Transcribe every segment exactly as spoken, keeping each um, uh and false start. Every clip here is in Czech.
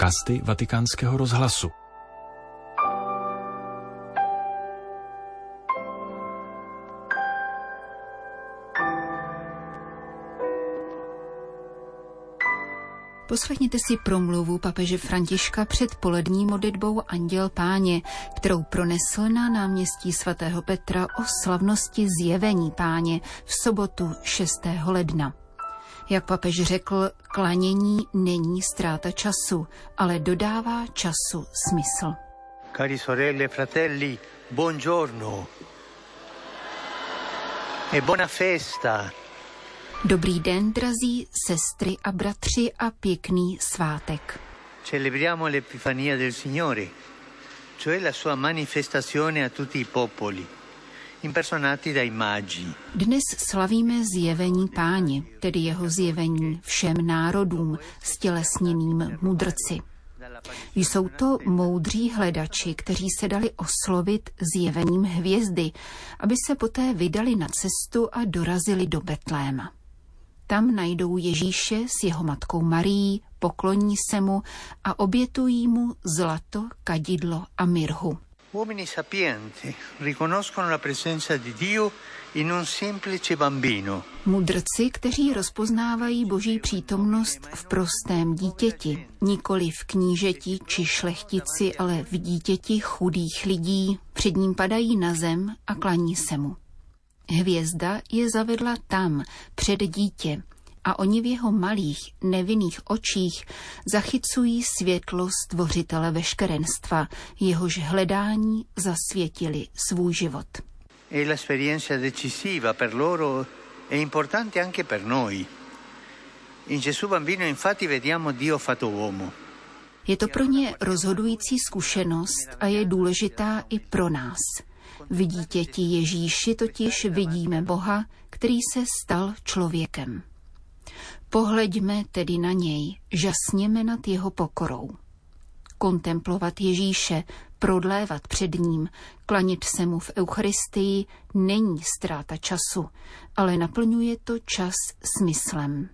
Podcasty Vatikánského rozhlasu. Poslechněte si promluvu papeže Františka před polední modlitbou Anděl Páně, kterou pronesl na náměstí svatého Petra o slavnosti zjevení Páně v sobotu šestého ledna. Jak papež řekl, klanění není ztráta času, ale dodává času smysl. Cari sorelle, fratelli, buongiorno e buona festa. Dobrý den, drazí sestry a bratři, a pěkný svátek. Celebriamo l'Epifania del Signore, cioè la sua manifestazione a tutti i popoli. Dnes slavíme zjevení Páně, tedy jeho zjevení všem národům, stělesněným mudrci. Jsou to moudří hledači, kteří se dali oslovit zjevením hvězdy, aby se poté vydali na cestu a dorazili do Betléma. Tam najdou Ježíše s jeho matkou Marií, pokloní se mu a obětují mu zlato, kadidlo a mirhu. Uomini sapienti riconoscono la presenza di Dio in un semplice bambino. Mudrci, kteří rozpoznávají Boží přítomnost v prostém dítěti, nikoli v knížeti či šlechtici, ale v dítěti chudých lidí, před ním padají na zem a klaní se mu. Hvězda je zavedla tam, před dítě, a oni v jeho malých, nevinných očích zachycují světlo Stvořitele veškerenstva, jehož hledání zasvětili svůj život. E l'esperienza decisiva per loro è importante anche per noi. In Gesù bambino infatti vediamo Dio fatto uomo. Je to pro ně rozhodující zkušenost a je důležitá i pro nás. V dítěti Ježíši totiž vidíme Boha, který se stal člověkem. Pohleďme tedy na něj, žasněme nad jeho pokorou. Kontemplovat Ježíše, prodlévat před ním, klanit se mu v Eucharistii není ztráta času, ale naplňuje to čas smyslem.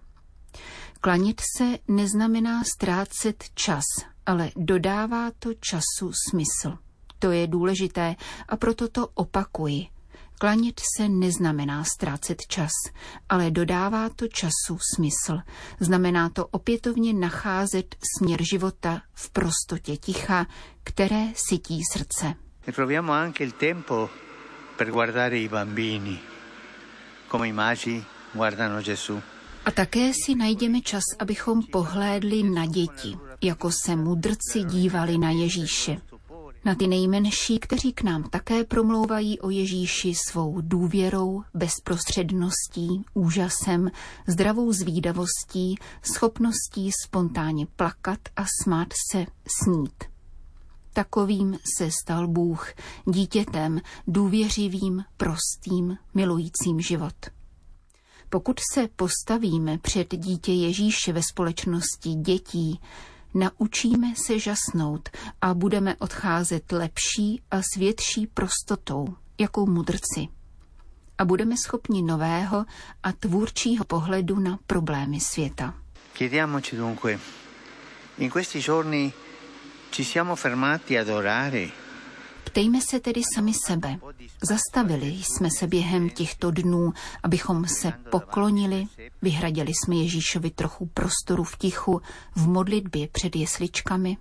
Klanit se neznamená ztrácet čas, ale dodává to času smysl. To je důležité a proto to opakuji. Klanit se neznamená ztrácet čas, ale dodává to času smysl. Znamená to opětovně nacházet směr života v prostotě ticha, které sytí srdce. Troviamo anche il tempo per guardare i bambini, come i magi guardano Gesù. A také si najdeme čas, abychom pohlédli na děti, jako se mudrci dívali na Ježíše. Na ty nejmenší, kteří k nám také promlouvají o Ježíši svou důvěrou, bezprostředností, úžasem, zdravou zvídavostí, schopností spontánně plakat a smát se, snít. Takovým se stal Bůh, dítětem, důvěřivým, prostým, milujícím život. Pokud se postavíme před dítě Ježíše ve společnosti dětí, naučíme se žasnout a budeme odcházet lepší a s větší prostotou, jako mudrci. A budeme schopni nového a tvůrčího pohledu na problémy světa. Chiediamoci dunque, in questi giorni ci siamo fermati ad orare? Ptejme se tedy sami sebe. Zastavili jsme se během těchto dnů, abychom se poklonili, vyhradili jsme Ježíšovi trochu prostoru v tichu, v modlitbě před jesličkami.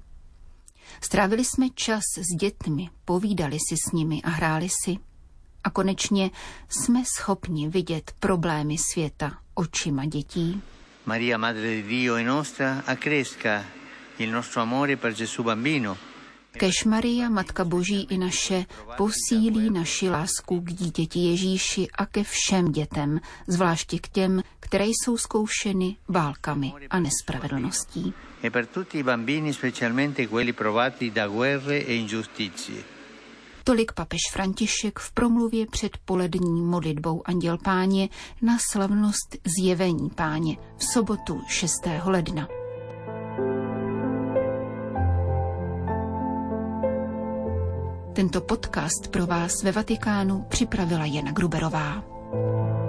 Strávili jsme čas s dětmi, povídali si s nimi a hráli si. A konečně jsme schopni vidět problémy světa očima dětí. Maria, Madre di Dio e nostra, accresca il nostro amore per Gesù bambino. Kéž Maria, Matka Boží i naše, posílí naši lásku k dítěti Ježíši a ke všem dětem, zvláště k těm, které jsou zkoušeny válkami a nespravedlností. E per tutti i bambini, specialmente quelli provati da guerre e ingiustizie. Tolik papež František v promluvě před polední modlitbou Anděl Páně na slavnost zjevení Páně v sobotu šestého ledna. Tento podcast pro vás ve Vatikánu připravila Jana Gruberová.